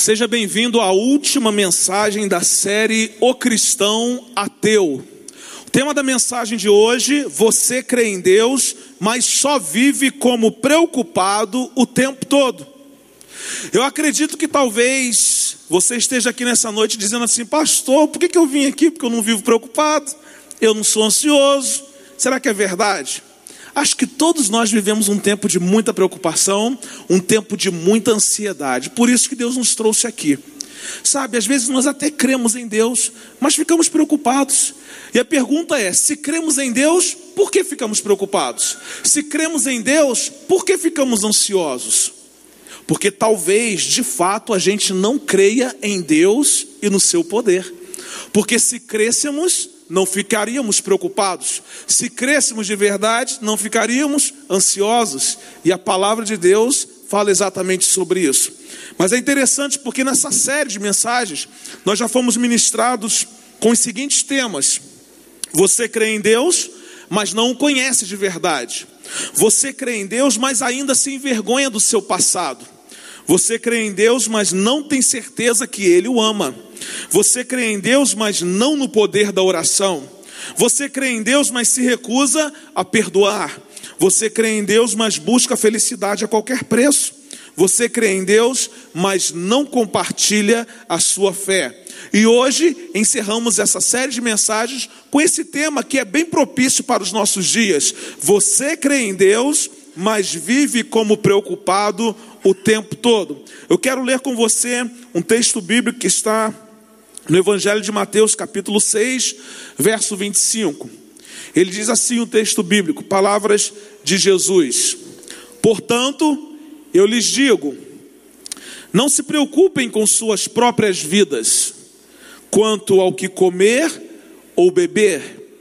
Seja bem-vindo à última mensagem da série O Cristão Ateu. O tema da mensagem de hoje: você crê em Deus, mas só vive como preocupado o tempo todo. Eu acredito que talvez você esteja aqui nessa noite dizendo assim: pastor, por que eu vim aqui? Porque eu não vivo preocupado, eu não sou ansioso. Será que é verdade? Acho que todos nós vivemos um tempo de muita preocupação, um tempo de muita ansiedade. Por isso que Deus nos trouxe aqui. Sabe, às vezes nós até cremos em Deus, mas ficamos preocupados. E a pergunta é: se cremos em Deus, por que ficamos preocupados? Se cremos em Deus, por que ficamos ansiosos? Porque talvez, de fato, a gente não creia em Deus e no seu poder. Porque se crêssemos, não ficaríamos preocupados. Se crêssemos de verdade, não ficaríamos ansiosos. E a palavra de Deus fala exatamente sobre isso. Mas é interessante porque nessa série de mensagens, nós já fomos ministrados com os seguintes temas. Você crê em Deus, mas não o conhece de verdade. Você crê em Deus, mas ainda se envergonha do seu passado. Você crê em Deus, mas não tem certeza que Ele o ama. Você crê em Deus, mas não no poder da oração. Você crê em Deus, mas se recusa a perdoar. Você crê em Deus, mas busca felicidade a qualquer preço. Você crê em Deus, mas não compartilha a sua fé. E hoje encerramos essa série de mensagens com esse tema que é bem propício para os nossos dias. Você crê em Deus, mas vive como preocupado o tempo todo. Eu quero ler com você um texto bíblico que está no Evangelho de Mateus, capítulo 6, verso 25. Ele diz assim o texto bíblico, palavras de Jesus: portanto, eu lhes digo, não se preocupem com suas próprias vidas, quanto ao que comer ou beber,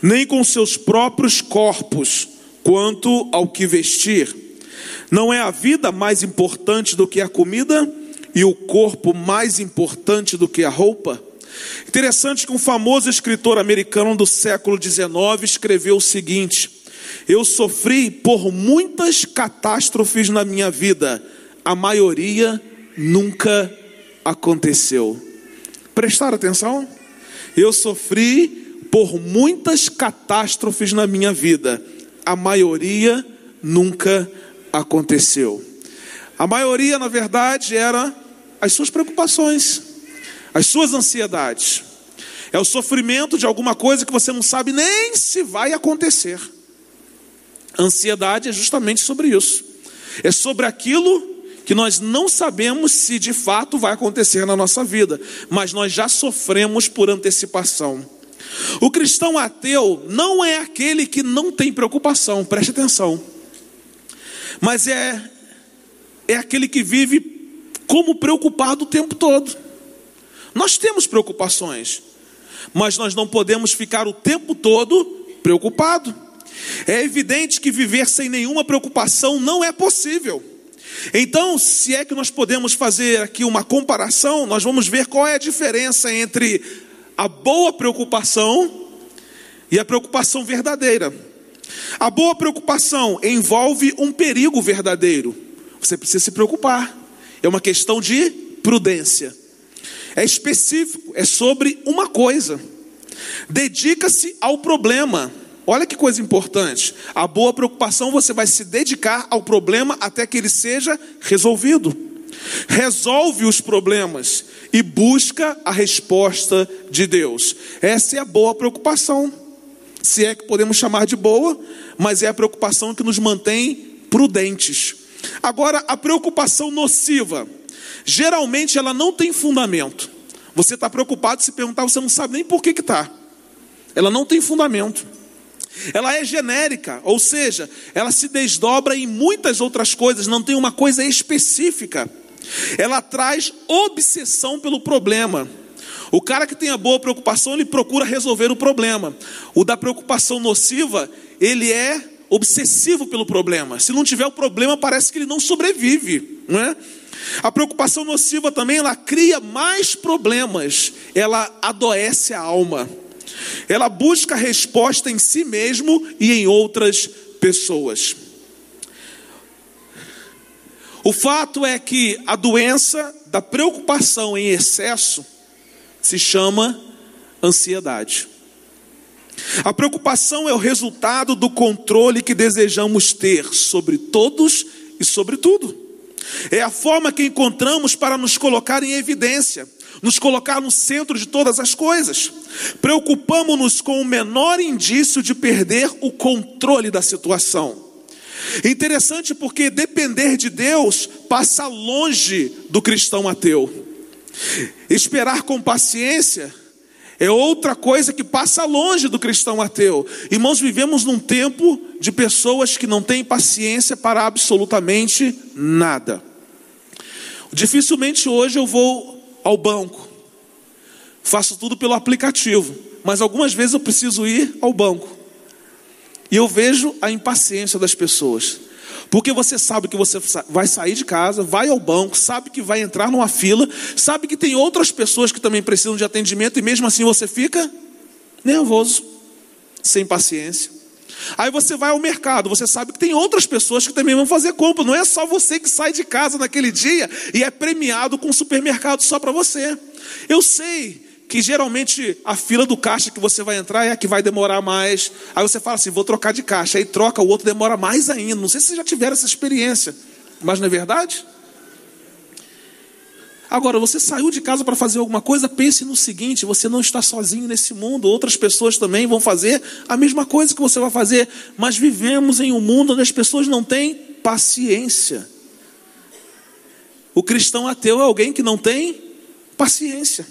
nem com seus próprios corpos, quanto ao que vestir. Não é a vida mais importante do que a comida e o corpo mais importante do que a roupa? Interessante que um famoso escritor americano do século XIX escreveu o seguinte: eu sofri por muitas catástrofes na minha vida, a maioria nunca aconteceu. Prestaram atenção? Eu sofri por muitas catástrofes na minha vida, a maioria nunca aconteceu. A maioria, na verdade, era as suas preocupações, as suas ansiedades. É o sofrimento de alguma coisa que você não sabe nem se vai acontecer. Ansiedade é justamente sobre isso. É sobre aquilo que nós não sabemos se de fato vai acontecer na nossa vida, mas nós já sofremos por antecipação. O cristão ateu não é aquele que não tem preocupação, preste atenção. Mas é aquele que vive como preocupado o tempo todo. Nós temos preocupações, mas nós não podemos ficar o tempo todo preocupado. É evidente que viver sem nenhuma preocupação não é possível. Então, se é que nós podemos fazer aqui uma comparação, nós vamos ver qual é a diferença entre a boa preocupação e a preocupação verdadeira. A boa preocupação envolve um perigo verdadeiro. Você precisa se preocupar. É uma questão de prudência. É específico, é sobre uma coisa. Dedica-se ao problema. Olha que coisa importante. A boa preocupação, você vai se dedicar ao problema até que ele seja resolvido. Resolve os problemas e busca a resposta de Deus. Essa é a boa preocupação. Se é que podemos chamar de boa, mas é a preocupação que nos mantém prudentes. Agora, a preocupação nociva, geralmente ela não tem fundamento. Você está preocupado, se perguntar, você não sabe nem por que está. Ela não tem fundamento. Ela é genérica, ou seja, ela se desdobra em muitas outras coisas, não tem uma coisa específica. Ela traz obsessão pelo problema. O cara que tem a boa preocupação, ele procura resolver o problema. O da preocupação nociva, ele é obsessivo pelo problema. Se não tiver o problema, parece que ele não sobrevive, não é? A preocupação nociva também, ela cria mais problemas. Ela adoece a alma. Ela busca resposta em si mesmo e em outras pessoas. O fato é que a doença da preocupação em excesso se chama ansiedade. A preocupação é o resultado do controle que desejamos ter sobre todos e sobre tudo. É a forma que encontramos para nos colocar em evidência, nos colocar no centro de todas as coisas. Preocupamos-nos com o menor indício de perder o controle da situação. Interessante porque depender de Deus passa longe do cristão ateu. Esperar com paciência é outra coisa que passa longe do cristão ateu. Irmãos, vivemos num tempo de pessoas que não têm paciência para absolutamente nada. Dificilmente hoje eu vou ao banco. Faço tudo pelo aplicativo, mas algumas vezes eu preciso ir ao banco. E eu vejo a impaciência das pessoas. Porque você sabe que você vai sair de casa, vai ao banco, sabe que vai entrar numa fila, sabe que tem outras pessoas que também precisam de atendimento e mesmo assim você fica nervoso, sem paciência. Aí você vai ao mercado, você sabe que tem outras pessoas que também vão fazer compra. Não é só você que sai de casa naquele dia e é premiado com um supermercado só para você. Eu sei que geralmente a fila do caixa que você vai entrar é a que vai demorar mais. Aí você fala assim, vou trocar de caixa. Aí troca, o outro demora mais ainda. Não sei se vocês já tiveram essa experiência, mas não é verdade? Agora, você saiu de casa para fazer alguma coisa, pense no seguinte, você não está sozinho nesse mundo. Outras pessoas também vão fazer a mesma coisa que você vai fazer. Mas vivemos em um mundo onde as pessoas não têm paciência. O cristão ateu é alguém que não tem paciência.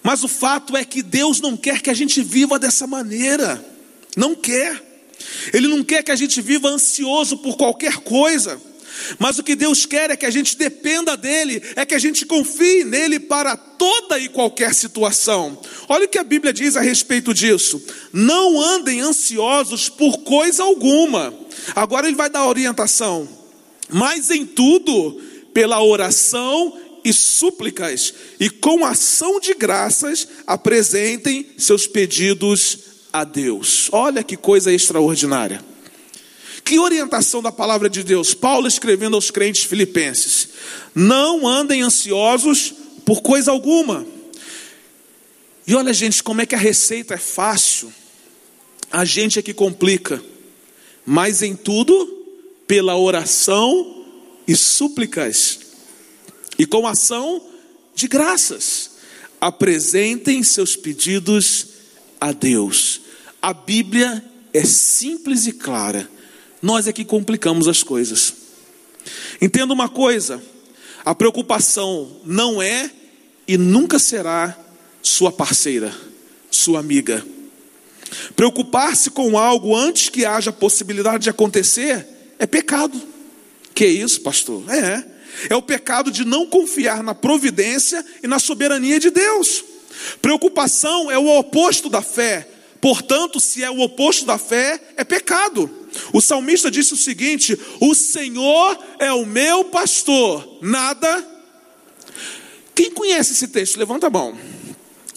Mas o fato é que Deus não quer que a gente viva dessa maneira. Não quer. Ele não quer que a gente viva ansioso por qualquer coisa. Mas o que Deus quer é que a gente dependa dEle, é que a gente confie nele para toda e qualquer situação. Olha o que a Bíblia diz a respeito disso. Não andem ansiosos por coisa alguma. Agora ele vai dar orientação. Mas em tudo, pela oração e súplicas, e com ação de graças, apresentem seus pedidos a Deus. Olha que coisa extraordinária. Que orientação da palavra de Deus. Paulo escrevendo aos crentes filipenses. Não andem ansiosos por coisa alguma. E olha, gente, como é que a receita é fácil. A gente é que complica. Mas em tudo, pela oração e súplicas, e com ação de graças, apresentem seus pedidos a Deus. A Bíblia é simples e clara. Nós é que complicamos as coisas. Entenda uma coisa. A preocupação não é e nunca será sua parceira, sua amiga. Preocupar-se com algo antes que haja possibilidade de acontecer é pecado. Que isso, pastor? É o pecado de não confiar na providência e na soberania de Deus. Preocupação é o oposto da fé. Portanto, se é o oposto da fé, é pecado. O salmista disse o seguinte: o Senhor é o meu pastor, nada. Quem conhece esse texto? Levanta a mão.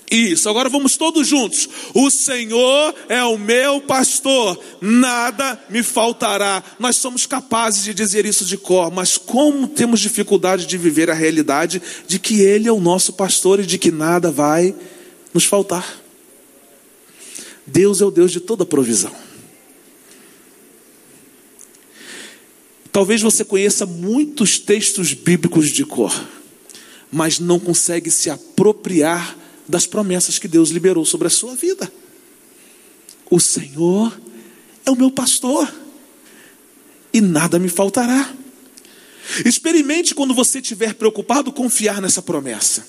Isso, agora vamos todos juntos. O Senhor é o meu pastor, nada me faltará. Nós somos capazes de dizer isso de cor, mas como temos dificuldade de viver a realidade de que Ele é o nosso pastor e de que nada vai nos faltar. Deus é o Deus de toda provisão. Talvez você conheça muitos textos bíblicos de cor, mas não consegue se apropriar das promessas que Deus liberou sobre a sua vida. O Senhor é o meu pastor e nada me faltará. Experimente, quando você estiver preocupado, confiar nessa promessa.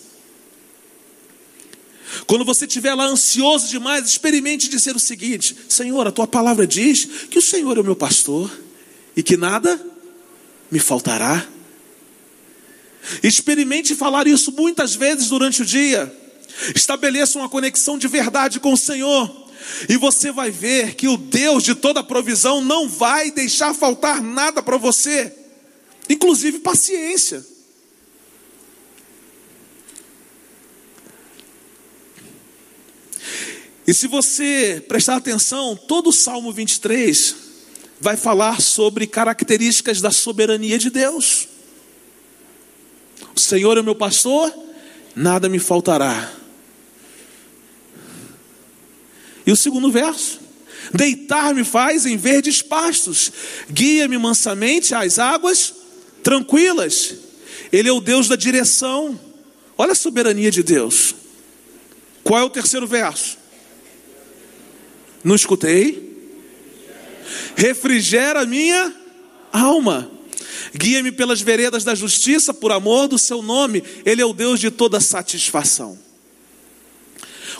Quando você estiver lá ansioso demais, experimente dizer o seguinte: Senhor, a tua palavra diz que o Senhor é o meu pastor e que nada me faltará. Experimente falar isso muitas vezes durante o dia. Estabeleça uma conexão de verdade com o Senhor, e você vai ver que o Deus de toda provisão não vai deixar faltar nada para você, inclusive paciência. E se você prestar atenção, todo o Salmo 23 vai falar sobre características da soberania de Deus. O Senhor é meu pastor, nada me faltará. E o segundo verso: deitar-me faz em verdes pastos, guia-me mansamente às águas tranquilas. Ele é o Deus da direção. Olha a soberania de Deus. Qual é o terceiro verso? Não escutei. Refrigera minha alma. Guia-me pelas veredas da justiça por amor do seu nome. Ele é o Deus de toda satisfação.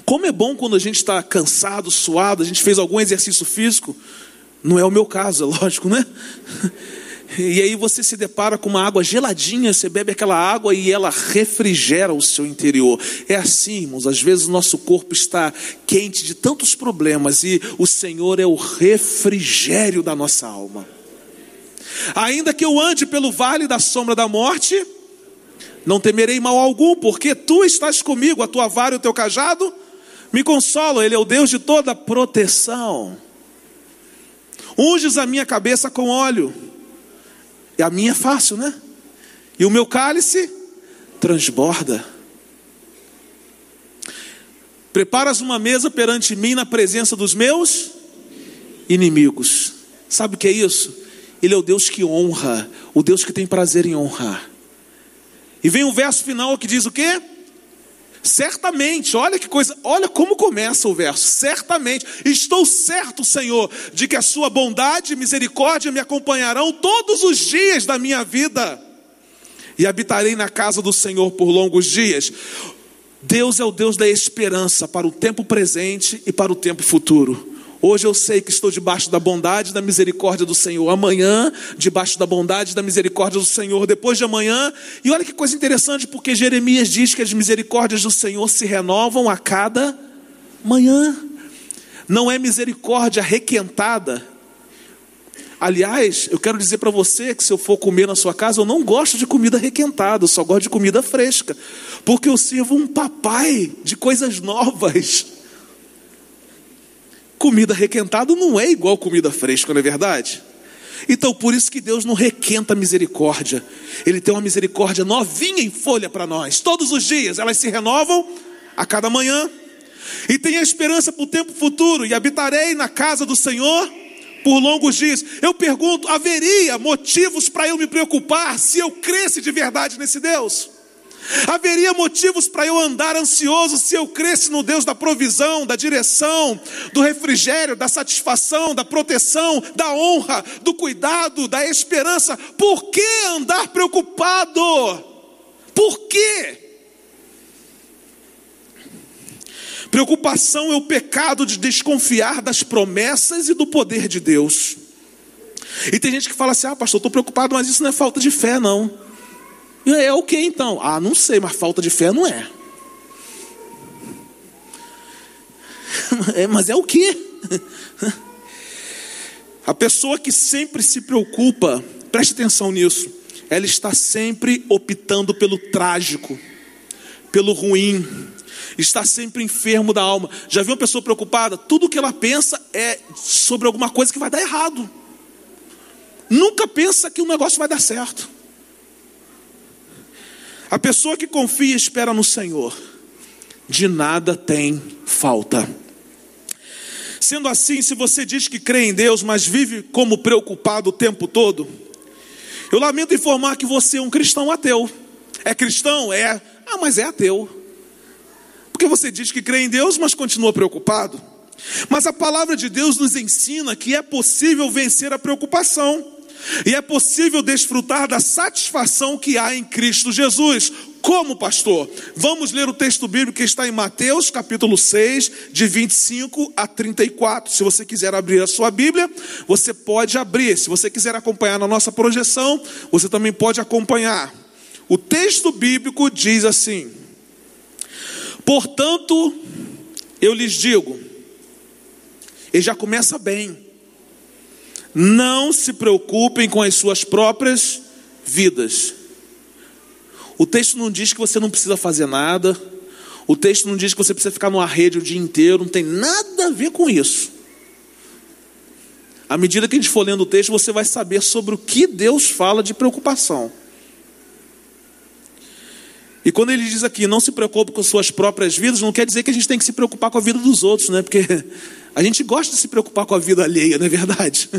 Como é bom quando a gente está cansado, suado, a gente fez algum exercício físico. Não é o meu caso, é lógico, né? E aí você se depara com uma água geladinha, você bebe aquela água e ela refrigera o seu interior. É assim, irmãos, às vezes o nosso corpo está quente de tantos problemas e o Senhor é o refrigério da nossa alma. Ainda que eu ande pelo vale da sombra da morte, não temerei mal algum, porque tu estás comigo, a tua vara e o teu cajado me consolam. Ele é o Deus de toda proteção. Unges a minha cabeça com óleo. E a minha é fácil, né? E o meu cálice transborda. Preparas uma mesa perante mim na presença dos meus inimigos. Sabe o que é isso? Ele é o Deus que honra, o Deus que tem prazer em honrar. E vem o verso final que diz o quê? Certamente. Olha que coisa, olha como começa o verso. Certamente. Estou certo, Senhor, de que a sua bondade e misericórdia me acompanharão todos os dias da minha vida. E habitarei na casa do Senhor por longos dias. Deus é o Deus da esperança para o tempo presente e para o tempo futuro. Hoje eu sei que estou debaixo da bondade e da misericórdia do Senhor. Amanhã, debaixo da bondade e da misericórdia do Senhor. Depois de amanhã. E olha que coisa interessante, porque Jeremias diz que as misericórdias do Senhor se renovam a cada manhã. Não é misericórdia requentada. Aliás, eu quero dizer para você que se eu for comer na sua casa, eu não gosto de comida requentada. Eu só gosto de comida fresca. Porque eu sirvo um papai de coisas novas. Comida requentada não é igual comida fresca, não é verdade? Então, por isso que Deus não requenta a misericórdia. Ele tem uma misericórdia novinha em folha para nós. Todos os dias, elas se renovam a cada manhã. E tem a esperança para o tempo futuro. E habitarei na casa do Senhor por longos dias. Eu pergunto, haveria motivos para eu me preocupar se eu cresce de verdade nesse Deus? Haveria motivos para eu andar ansioso se eu cresce no Deus da provisão, da direção, do refrigério, da satisfação, da proteção, da honra, do cuidado, da esperança? Por que andar preocupado? Por quê? Preocupação é o pecado de desconfiar das promessas e do poder de Deus. E tem gente que fala assim: ah, pastor, estou preocupado, mas isso não é falta de fé, não. É o que então? Ah, não sei, mas falta de fé não é. Mas é o que? A pessoa que sempre se preocupa, preste atenção nisso, ela está sempre optando pelo trágico, pelo ruim, está sempre enfermo da alma. Já viu uma pessoa preocupada? Tudo que ela pensa é sobre alguma coisa que vai dar errado. Nunca pensa que o negócio vai dar certo. A pessoa que confia e espera no Senhor, de nada tem falta. Sendo assim, se você diz que crê em Deus, mas vive como preocupado o tempo todo, eu lamento informar que você é um cristão ateu. É cristão? É. Ah, mas é ateu. Porque você diz que crê em Deus, mas continua preocupado. Mas a palavra de Deus nos ensina que é possível vencer a preocupação. E é possível desfrutar da satisfação que há em Cristo Jesus. Como, pastor? Vamos ler o texto bíblico que está em Mateus, capítulo 6, de 25 a 34. Se você quiser abrir a sua Bíblia, você pode abrir. Se você quiser acompanhar na nossa projeção, você também pode acompanhar. O texto bíblico diz assim: portanto, eu lhes digo. Ele já começa bem. Não se preocupem com as suas próprias vidas. O texto não diz que você não precisa fazer nada. O texto não diz que você precisa ficar numa rede o dia inteiro. Não tem nada a ver com isso. À medida que a gente for lendo o texto, você vai saber sobre o que Deus fala de preocupação. E quando ele diz aqui, não se preocupe com suas próprias vidas, não quer dizer que a gente tem que se preocupar com a vida dos outros, né? Porque a gente gosta de se preocupar com a vida alheia, não é verdade?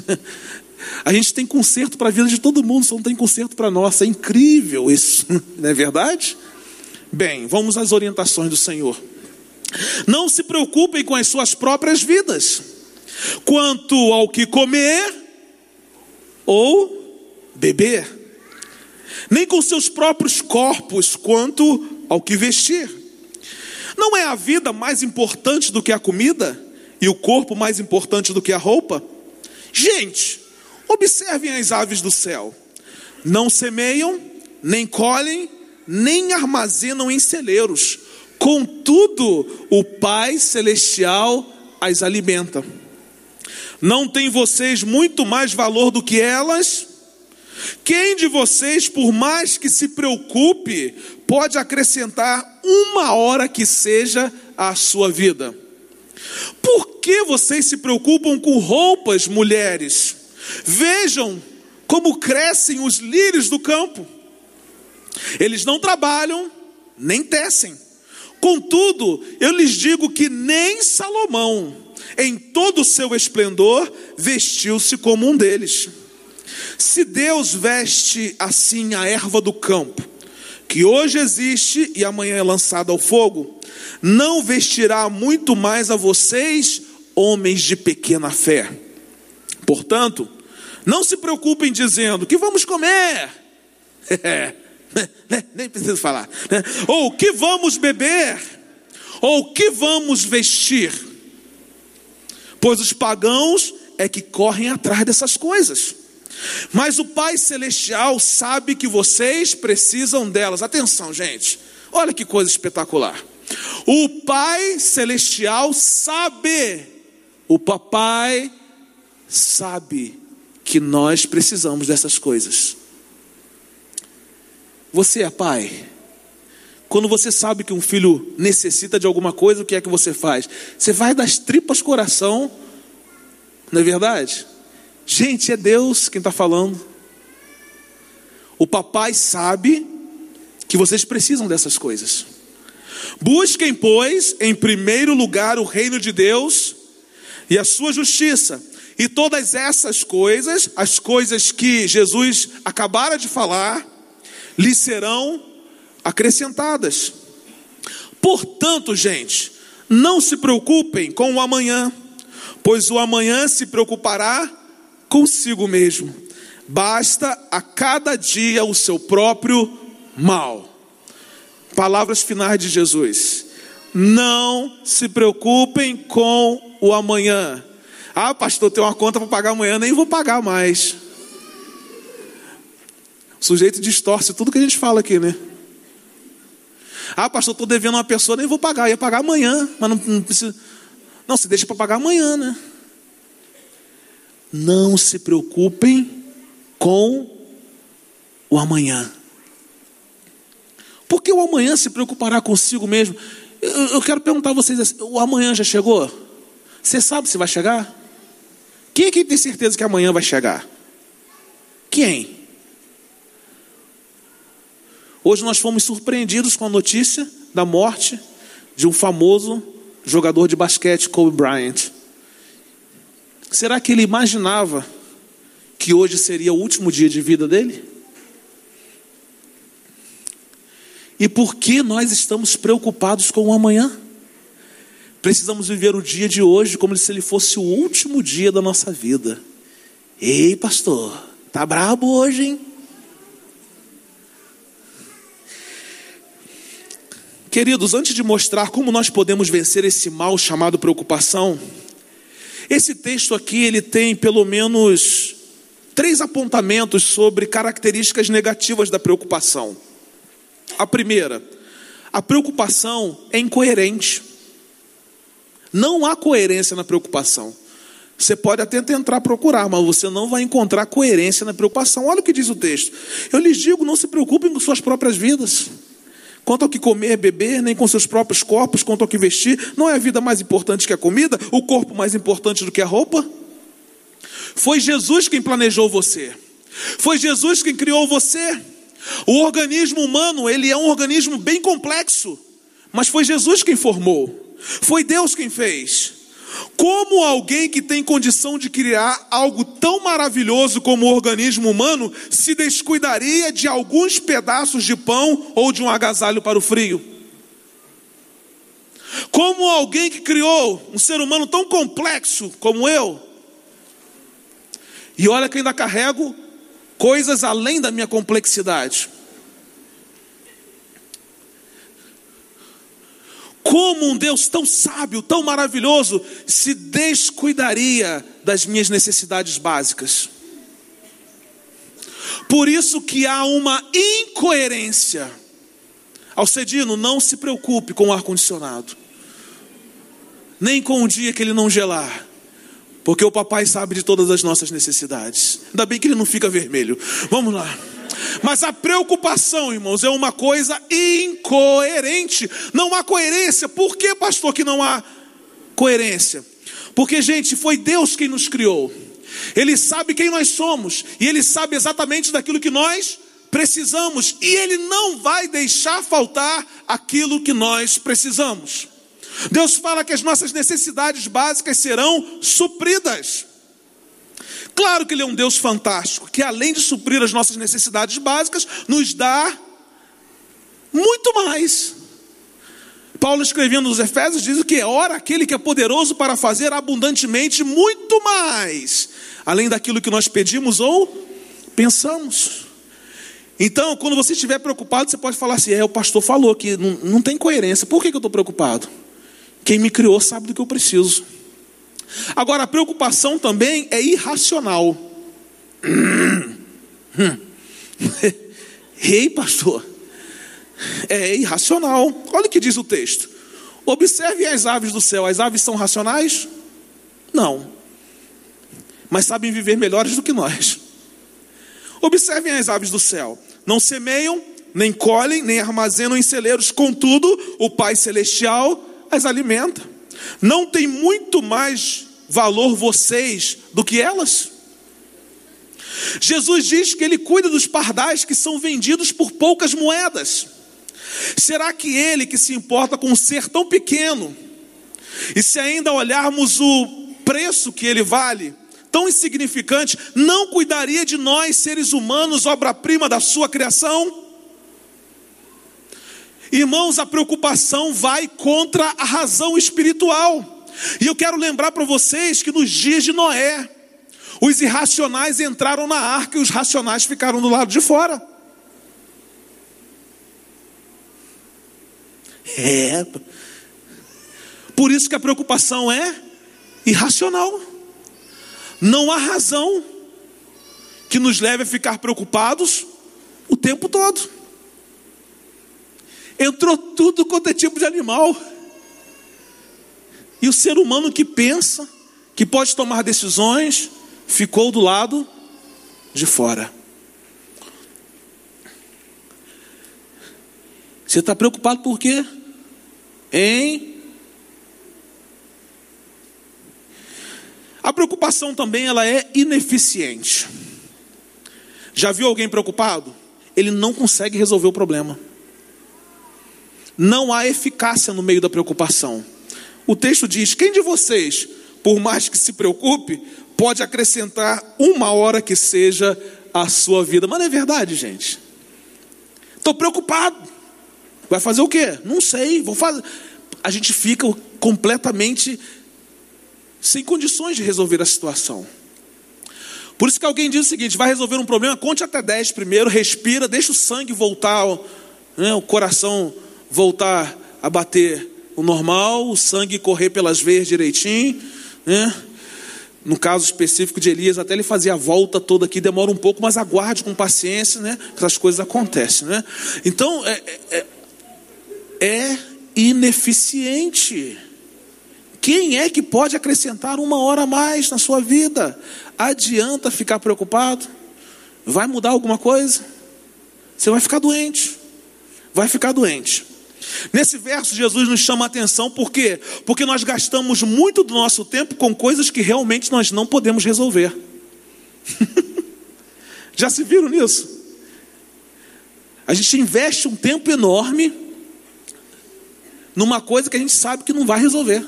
A gente tem conserto para a vida de todo mundo, só não tem conserto para a nossa. É incrível isso, não é verdade? Bem, vamos às orientações do Senhor. Não se preocupem com as suas próprias vidas, quanto ao que comer ou beber, nem com seus próprios corpos quanto ao que vestir. Não é a vida mais importante do que a comida e o corpo mais importante do que a roupa? Gente, observem as aves do céu. Não semeiam, nem colhem, nem armazenam em celeiros. Contudo, o Pai Celestial as alimenta. Não têm vocês muito mais valor do que elas? Quem de vocês, por mais que se preocupe, pode acrescentar uma hora que seja à sua vida? Por que vocês se preocupam com roupas, mulheres? Vejam como crescem os lírios do campo. Eles não trabalham, nem tecem. Contudo, eu lhes digo que nem Salomão, em todo o seu esplendor, vestiu-se como um deles. Se Deus veste assim a erva do campo, que hoje existe e amanhã é lançada ao fogo, não vestirá muito mais a vocês, homens de pequena fé. Portanto, não se preocupem dizendo: que vamos comer? Nem preciso falar. Ou que vamos beber? Ou que vamos vestir? Pois os pagãos é que correm atrás dessas coisas. Mas o Pai Celestial sabe que vocês precisam delas. Atenção, gente, olha que coisa espetacular. O Pai Celestial sabe, o Papai sabe que nós precisamos dessas coisas. Você é pai? Quando você sabe que um filho necessita de alguma coisa, o que é que você faz? Você vai das tripas coração, não é verdade? Gente, é Deus quem está falando. O papai sabe que vocês precisam dessas coisas. Busquem, pois, em primeiro lugar o reino de Deus e a sua justiça. E todas essas coisas, as coisas que Jesus acabara de falar, lhes serão acrescentadas. Portanto, gente, não se preocupem com o amanhã, pois o amanhã se preocupará consigo mesmo. Basta a cada dia o seu próprio mal. Palavras finais de Jesus: não se preocupem com o amanhã. Ah, pastor, tem uma conta para pagar amanhã, nem vou pagar mais. O sujeito distorce tudo que a gente fala aqui, né? Ah, pastor, estou devendo uma pessoa, nem vou pagar, ia pagar amanhã, mas não precisa. Não, se deixa para pagar amanhã, né? Não se preocupem com o amanhã. Porque o amanhã se preocupará consigo mesmo. Eu quero perguntar a vocês assim: o amanhã já chegou? Você sabe se vai chegar? Quem é que tem certeza que amanhã vai chegar? Quem? Hoje nós fomos surpreendidos com a notícia da morte de um famoso jogador de basquete, Kobe Bryant. Será que ele imaginava que hoje seria o último dia de vida dele? E por que nós estamos preocupados com o amanhã? Precisamos viver o dia de hoje como se ele fosse o último dia da nossa vida. Ei, pastor, tá brabo hoje, hein? Queridos, antes de mostrar como nós podemos vencer esse mal chamado preocupação, esse texto aqui, ele tem pelo menos 3 apontamentos sobre características negativas da preocupação. A primeira, a preocupação é incoerente. Não há coerência na preocupação. Você pode até tentar procurar, mas você não vai encontrar coerência na preocupação. Olha o que diz o texto. Eu lhes digo, não se preocupem com suas próprias vidas, quanto ao que comer, beber, nem com seus próprios corpos, quanto ao que vestir. Não é a vida mais importante que a comida? O corpo mais importante do que a roupa? Foi Jesus quem planejou você. Foi Jesus quem criou você. O organismo humano, ele é um organismo bem complexo, mas foi Jesus quem formou. Foi Deus quem fez. Como alguém que tem condição de criar algo tão maravilhoso como o organismo humano se descuidaria de alguns pedaços de pão ou de um agasalho para o frio? Como alguém que criou um ser humano tão complexo como eu, e olha que ainda carrego coisas além da minha complexidade. Como um Deus tão sábio, tão maravilhoso, se descuidaria das minhas necessidades básicas? Por isso que há uma incoerência. Alcedino, não se preocupe com o ar-condicionado, nem com o dia que ele não gelar, porque o papai sabe de todas as nossas necessidades. Ainda bem que ele não fica vermelho. Vamos lá. Mas a preocupação, irmãos, é uma coisa incoerente. Não há coerência. Por que, pastor, que não há coerência? Porque, gente, foi Deus quem nos criou. Ele sabe quem nós somos. E Ele sabe exatamente daquilo que nós precisamos. E Ele não vai deixar faltar aquilo que nós precisamos. Deus fala que as nossas necessidades básicas serão supridas. Claro que Ele é um Deus fantástico, que além de suprir as nossas necessidades básicas, nos dá muito mais. Paulo, escrevendo aos Efésios, diz que é ora aquele que é poderoso para fazer abundantemente muito mais, além daquilo que nós pedimos ou pensamos. Então, quando você estiver preocupado, você pode falar assim: o pastor falou que não tem coerência. Por que eu estou preocupado? Quem me criou sabe do que eu preciso. Agora, a preocupação também é irracional. Ei, pastor, é irracional. Olha o que diz o texto. Observe as aves do céu. As aves são racionais? Não. Mas sabem viver melhores do que nós. Observem as aves do céu. Não semeiam, nem colhem, nem armazenam em celeiros. Contudo, o Pai Celestial as alimenta. Não tem muito mais valor vocês do que elas? Jesus diz que Ele cuida dos pardais que são vendidos por poucas moedas. Será que Ele, que se importa com um ser tão pequeno, e se ainda olharmos o preço que Ele vale, tão insignificante, não cuidaria de nós, seres humanos, obra-prima da sua criação? Irmãos, a preocupação vai contra a razão espiritual. E eu quero lembrar para vocês que nos dias de Noé, os irracionais entraram na arca e os racionais ficaram do lado de fora. Por isso que a preocupação é irracional. Não há razão que nos leve a ficar preocupados o tempo todo. Entrou tudo quanto é tipo de animal. E o ser humano que pensa, que pode tomar decisões, ficou do lado de fora. Você está preocupado por quê? Hein? A preocupação também, ela é ineficiente. Já viu alguém preocupado? Ele não consegue resolver o problema. Não há eficácia no meio da preocupação. O texto diz: quem de vocês, por mais que se preocupe, pode acrescentar uma hora que seja à sua vida? Mas não é verdade, gente. Estou preocupado. Vai fazer o quê? Não sei. Vou fazer. A gente fica completamente sem condições de resolver a situação. Por isso que alguém diz o seguinte: vai resolver um problema, conte até 10 primeiro, respira, deixa o sangue voltar, o coração voltar a bater o normal, o sangue correr pelas veias direitinho, No caso específico de Elias, até ele fazer a volta toda aqui, demora um pouco, mas aguarde com paciência, Essas coisas acontecem, Então, é ineficiente. Quem é que pode acrescentar uma hora a mais na sua vida? Adianta ficar preocupado? Vai mudar alguma coisa? Você vai ficar doente. Nesse verso, Jesus nos chama a atenção. Por quê? Porque nós gastamos muito do nosso tempo com coisas que realmente nós não podemos resolver. Já se viram nisso? A gente investe um tempo enorme numa coisa que a gente sabe que não vai resolver.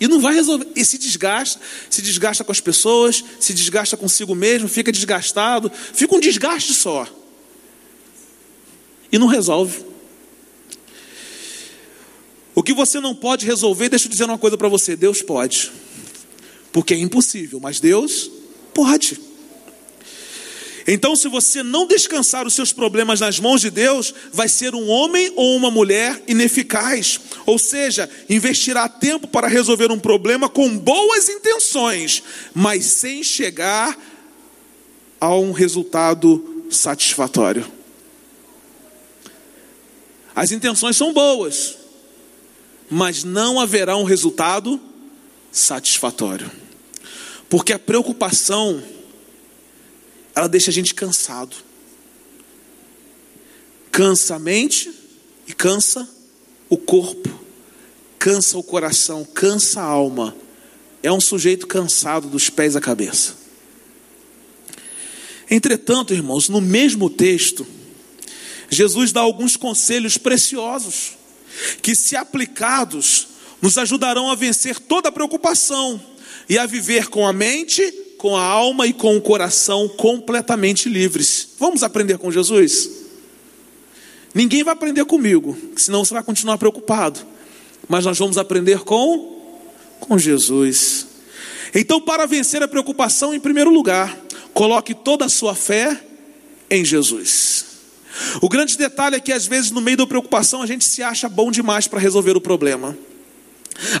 E não vai resolver. E se desgasta com as pessoas, se desgasta consigo mesmo, fica desgastado, fica um desgaste só. E não resolve. O que você não pode resolver, deixa eu dizer uma coisa para você: Deus pode. Porque é impossível, mas Deus pode. Então, se você não descansar os seus problemas nas mãos de Deus, vai ser um homem ou uma mulher ineficaz. Ou seja, investirá tempo para resolver um problema com boas intenções, mas sem chegar a um resultado satisfatório. As intenções são boas, mas não haverá um resultado satisfatório. Porque a preocupação, ela deixa a gente cansado. Cansa a mente e cansa o corpo. Cansa o coração, cansa a alma. É um sujeito cansado dos pés à cabeça. Entretanto, irmãos, no mesmo texto, Jesus dá alguns conselhos preciosos que, se aplicados, nos ajudarão a vencer toda a preocupação e a viver com a mente, com a alma e com o coração completamente livres. Vamos aprender com Jesus? Ninguém vai aprender comigo, senão você vai continuar preocupado. Mas nós vamos aprender com Jesus. Então, para vencer a preocupação, em primeiro lugar, coloque toda a sua fé em Jesus. O grande detalhe é que, às vezes, no meio da preocupação, a gente se acha bom demais para resolver o problema.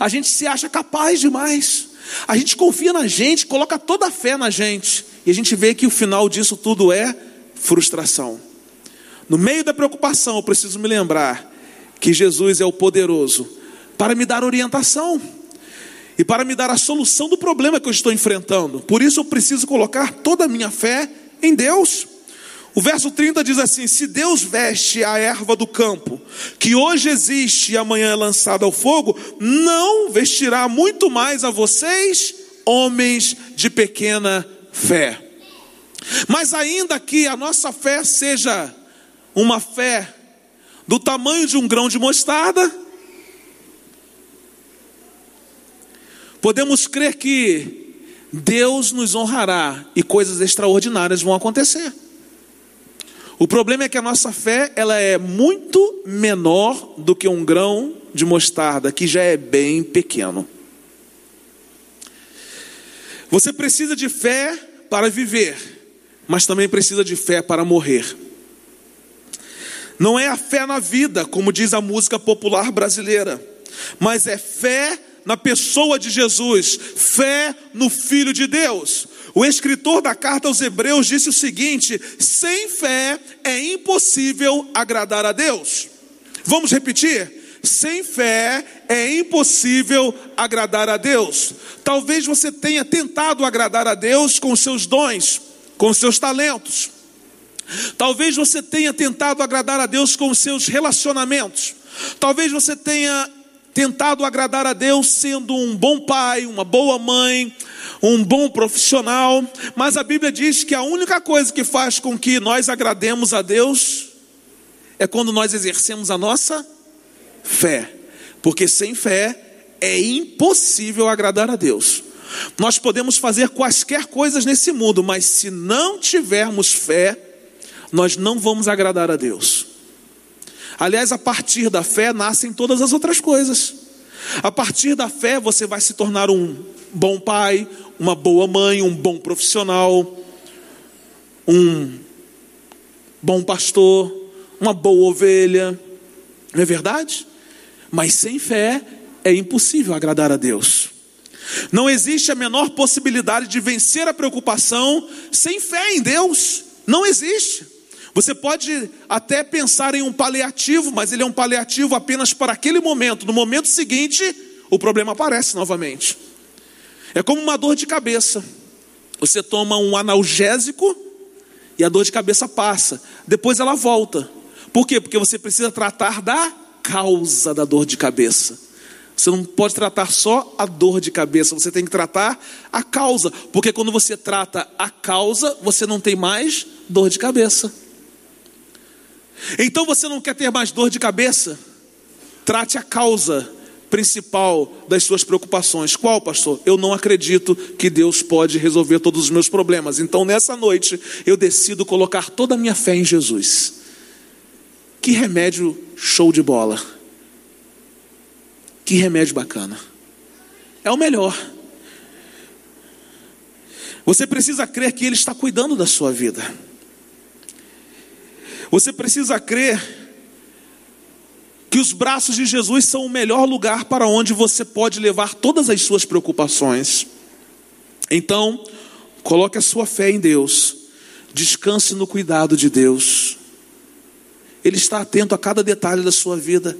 A gente se acha capaz demais. A gente confia na gente, coloca toda a fé na gente. E a gente vê que o final disso tudo é frustração. No meio da preocupação, eu preciso me lembrar que Jesus é o poderoso para me dar orientação e para me dar a solução do problema que eu estou enfrentando. Por isso eu preciso colocar toda a minha fé em Deus. O verso 30 diz assim: se Deus veste a erva do campo, que hoje existe e amanhã é lançada ao fogo, não vestirá muito mais a vocês, homens de pequena fé. Mas ainda que a nossa fé seja uma fé do tamanho de um grão de mostarda, podemos crer que Deus nos honrará e coisas extraordinárias vão acontecer. O problema é que a nossa fé, ela é muito menor do que um grão de mostarda, que já é bem pequeno. Você precisa de fé para viver, mas também precisa de fé para morrer. Não é a fé na vida, como diz a música popular brasileira, mas é fé na pessoa de Jesus, fé no Filho de Deus. O escritor da carta aos Hebreus disse o seguinte: sem fé é impossível agradar a Deus. Vamos repetir? Sem fé é impossível agradar a Deus. Talvez você tenha tentado agradar a Deus com seus dons, com seus talentos. Talvez você tenha tentado agradar a Deus com seus relacionamentos. Talvez você tenha tentado agradar a Deus sendo um bom pai, uma boa mãe, um bom profissional. Mas a Bíblia diz que a única coisa que faz com que nós agrademos a Deus é quando nós exercemos a nossa fé. Porque sem fé é impossível agradar a Deus. Nós podemos fazer quaisquer coisas nesse mundo, mas se não tivermos fé, nós não vamos agradar a Deus. Aliás, a partir da fé nascem todas as outras coisas. A partir da fé você vai se tornar um bom pai, uma boa mãe, um bom profissional, um bom pastor, uma boa ovelha. Não é verdade? Mas sem fé é impossível agradar a Deus. Não existe a menor possibilidade de vencer a preocupação sem fé em Deus. Não existe. Você pode até pensar em um paliativo, mas ele é um paliativo apenas para aquele momento. No momento seguinte, o problema aparece novamente. É como uma dor de cabeça. Você toma um analgésico e a dor de cabeça passa. Depois ela volta. Por quê? Porque você precisa tratar da causa da dor de cabeça. Você não pode tratar só a dor de cabeça, você tem que tratar a causa. Porque quando você trata a causa, você não tem mais dor de cabeça. Então você não quer ter mais dor de cabeça? Trate a causa principal das suas preocupações. Qual, pastor? Eu não acredito que Deus pode resolver todos os meus problemas. Então nessa noite eu decido colocar toda a minha fé em Jesus. Que remédio show de bola. Que remédio bacana. É o melhor. Você precisa crer que Ele está cuidando da sua vida. Você precisa crer que os braços de Jesus são o melhor lugar para onde você pode levar todas as suas preocupações. Então, coloque a sua fé em Deus. Descanse no cuidado de Deus. Ele está atento a cada detalhe da sua vida.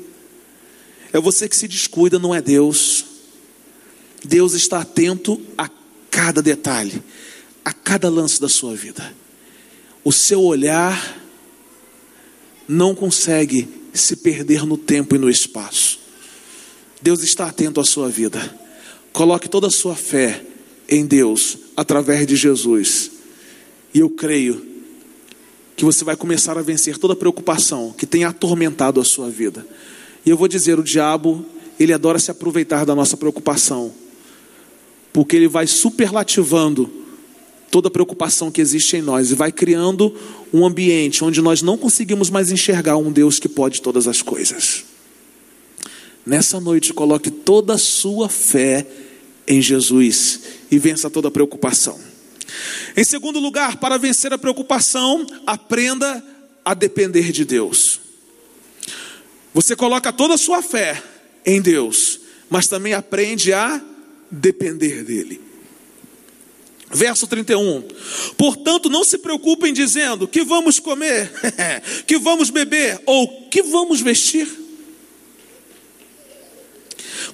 É você que se descuida, não é Deus. Deus está atento a cada detalhe, a cada lance da sua vida. O seu olhar não consegue se perder no tempo e no espaço. Deus está atento à sua vida. Coloque toda a sua fé em Deus através de Jesus. E eu creio que você vai começar a vencer toda a preocupação que tem atormentado a sua vida. E eu vou dizer, o diabo, ele adora se aproveitar da nossa preocupação, porque ele vai superlativando toda a preocupação que existe em nós e vai criando um ambiente onde nós não conseguimos mais enxergar um Deus que pode todas as coisas. Nessa noite, coloque toda a sua fé em Jesus e vença toda a preocupação. Em segundo lugar, para vencer a preocupação, aprenda a depender de Deus. Você coloca toda a sua fé em Deus, mas também aprende a depender dele. Verso 31, portanto não se preocupem dizendo que vamos comer, que vamos beber ou que vamos vestir.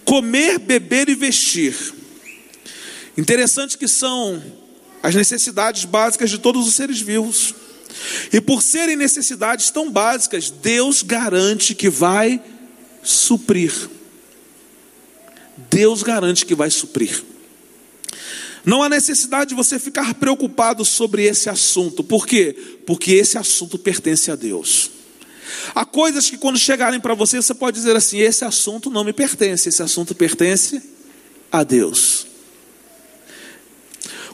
Comer, beber e vestir. Interessante que são as necessidades básicas de todos os seres vivos. E por serem necessidades tão básicas, Deus garante que vai suprir. Deus garante que vai suprir. Não há necessidade de você ficar preocupado sobre esse assunto. Por quê? Porque esse assunto pertence a Deus. Há coisas que quando chegarem para você, você pode dizer assim, esse assunto não me pertence, esse assunto pertence a Deus.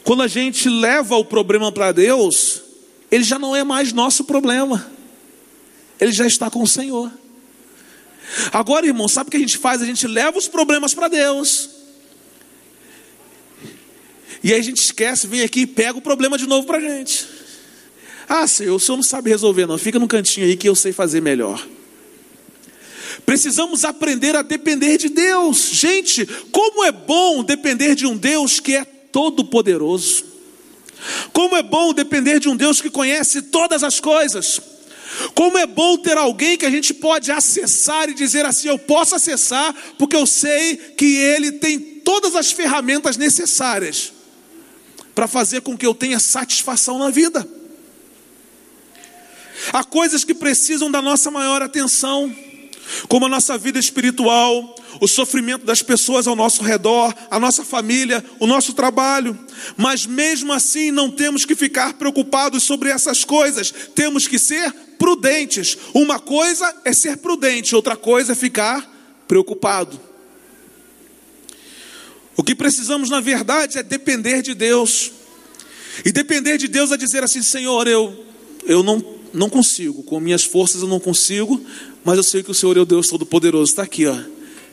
Quando a gente leva o problema para Deus, ele já não é mais nosso problema. Ele já está com o Senhor. Agora, irmão, sabe o que a gente faz? A gente leva os problemas para Deus. E aí a gente esquece, vem aqui e pega o problema de novo para a gente. Ah, Senhor, o Senhor não sabe resolver não, fica no cantinho aí que eu sei fazer melhor. Precisamos aprender a depender de Deus. Gente, como é bom depender de um Deus que é todo poderoso. Como é bom depender de um Deus que conhece todas as coisas. Como é bom ter alguém que a gente pode acessar e dizer assim, eu posso acessar porque eu sei que Ele tem todas as ferramentas necessárias para fazer com que eu tenha satisfação na vida. Há coisas que precisam da nossa maior atenção, como a nossa vida espiritual, o sofrimento das pessoas ao nosso redor, a nossa família, o nosso trabalho. Mas mesmo assim não temos que ficar preocupados sobre essas coisas. Temos que ser prudentes. Uma coisa é ser prudente, outra coisa é ficar preocupado. O que precisamos, na verdade, é depender de Deus. E depender de Deus é dizer assim, Senhor, eu não consigo, com minhas forças eu não consigo, mas eu sei que o Senhor é o Deus Todo-Poderoso, está aqui, ó.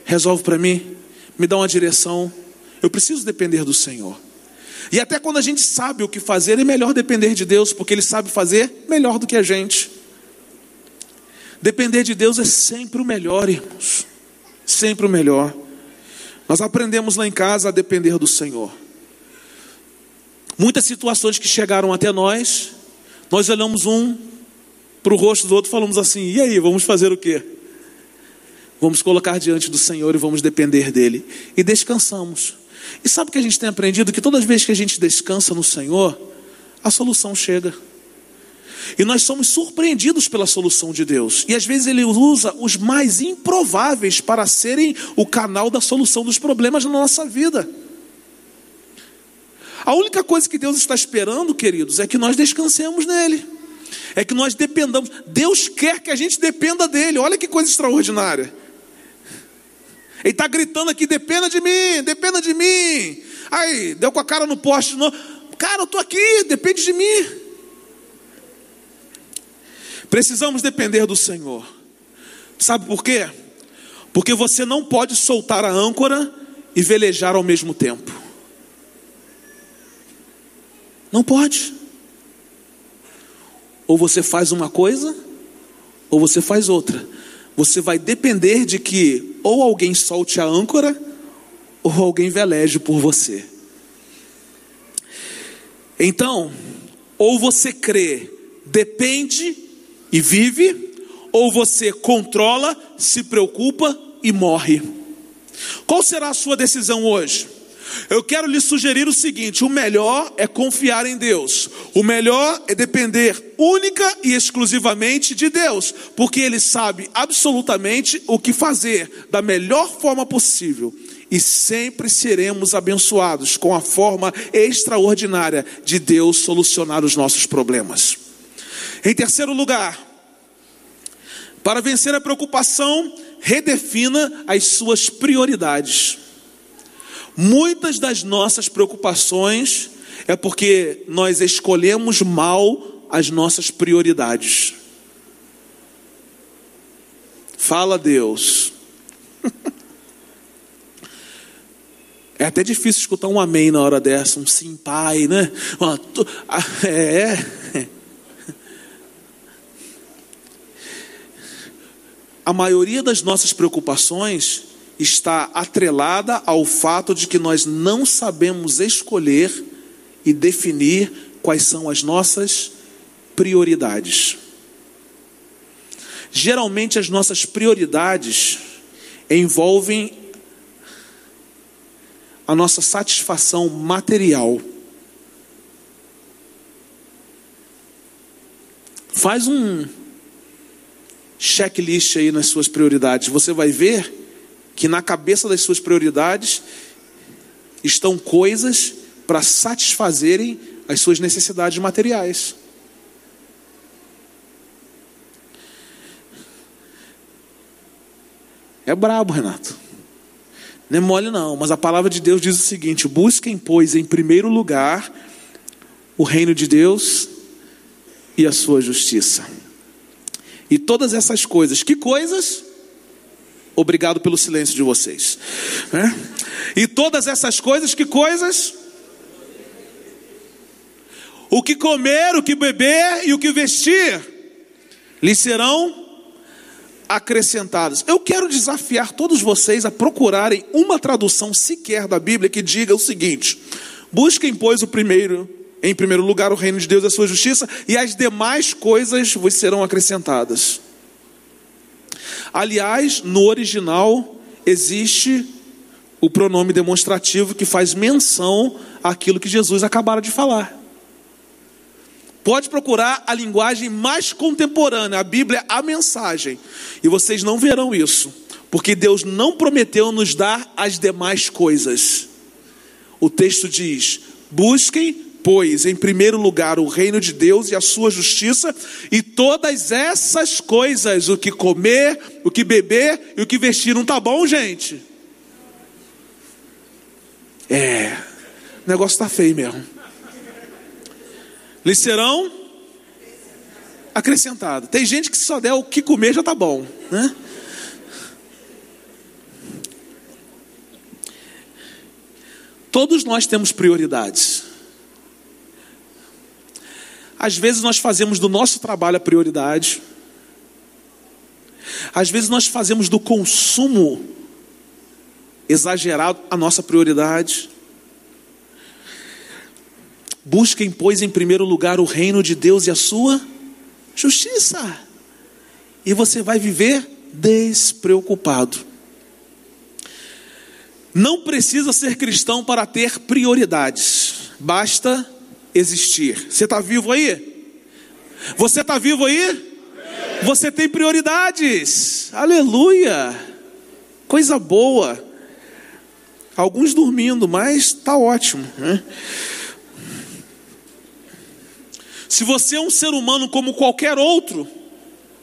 Resolve para mim, me dá uma direção. Eu preciso depender do Senhor. E até quando a gente sabe o que fazer, é melhor depender de Deus, porque Ele sabe fazer melhor do que a gente. Depender de Deus é sempre o melhor, irmãos. Sempre o melhor. Nós aprendemos lá em casa a depender do Senhor. Muitas situações que chegaram até nós, nós olhamos um para o rosto do outro e falamos assim, e aí, vamos fazer o quê? Vamos colocar diante do Senhor e vamos depender dEle. E descansamos. E sabe o que a gente tem aprendido? Que todas as vezes que a gente descansa no Senhor, a solução chega. E nós somos surpreendidos pela solução de Deus. E às vezes Ele usa os mais improváveis para serem o canal da solução dos problemas na nossa vida. A única coisa que Deus está esperando, queridos, é que nós descansemos nele. É que nós dependamos. Deus quer que a gente dependa dele. Olha que coisa extraordinária. Ele está gritando aqui, dependa de mim, dependa de mim. Aí, deu com a cara no poste. Não. Cara, eu estou aqui, depende de mim. Precisamos depender do Senhor. Sabe por quê? Porque você não pode soltar a âncora e velejar ao mesmo tempo. Não pode. Ou você faz uma coisa, ou você faz outra. Você vai depender de que ou alguém solte a âncora, ou alguém veleje por você. Então, ou você crê, depende e vive, ou você controla, se preocupa e morre. Qual será a sua decisão hoje? Eu quero lhe sugerir o seguinte: o melhor é confiar em Deus. O melhor é depender única e exclusivamente de Deus, porque Ele sabe absolutamente o que fazer da melhor forma possível. E sempre seremos abençoados com a forma extraordinária de Deus solucionar os nossos problemas. Em terceiro lugar, para vencer a preocupação, redefina as suas prioridades. Muitas das nossas preocupações é porque nós escolhemos mal as nossas prioridades. Fala, Deus. É até difícil escutar um amém na hora dessa, um sim, Pai, né? A maioria das nossas preocupações está atrelada ao fato de que nós não sabemos escolher e definir quais são as nossas prioridades. Geralmente as nossas prioridades envolvem a nossa satisfação material. Faz um checklist aí nas suas prioridades, você vai ver que na cabeça das suas prioridades estão coisas para satisfazerem as suas necessidades materiais. É brabo, Renato. Não é mole não, mas a palavra de Deus diz o seguinte: busquem, pois, em primeiro lugar, o reino de Deus e a sua justiça. E todas essas coisas, que coisas? Obrigado pelo silêncio de vocês. E todas essas coisas, que coisas? O que comer, o que beber e o que vestir lhe serão acrescentadas. Eu quero desafiar todos vocês a procurarem uma tradução sequer da Bíblia que diga o seguinte: busquem, pois, em primeiro lugar, o reino de Deus e a sua justiça, e as demais coisas vos serão acrescentadas. Aliás, no original existe o pronome demonstrativo que faz menção àquilo que Jesus acabara de falar. Pode procurar a linguagem mais contemporânea, a Bíblia, a mensagem, e vocês não verão isso, porque Deus não prometeu nos dar as demais coisas. O texto diz: busquem, pois, em primeiro lugar, o reino de Deus e a sua justiça, e todas essas coisas, o que comer, o que beber e o que vestir. Não tá bom, gente? O negócio tá feio mesmo. Lhes serão acrescentado. Tem gente que só der o que comer já tá bom, né? Todos nós temos prioridades. Às vezes nós fazemos do nosso trabalho a prioridade. Às vezes nós fazemos do consumo exagerado a nossa prioridade. Busquem, pois, em primeiro lugar o reino de Deus e a sua justiça, e você vai viver despreocupado. Não precisa ser cristão para ter prioridades. Basta existir. Você está vivo aí? Você está vivo aí? Você tem prioridades. Aleluia. Coisa boa. Alguns dormindo, mas está ótimo, né? Se você é um ser humano como qualquer outro,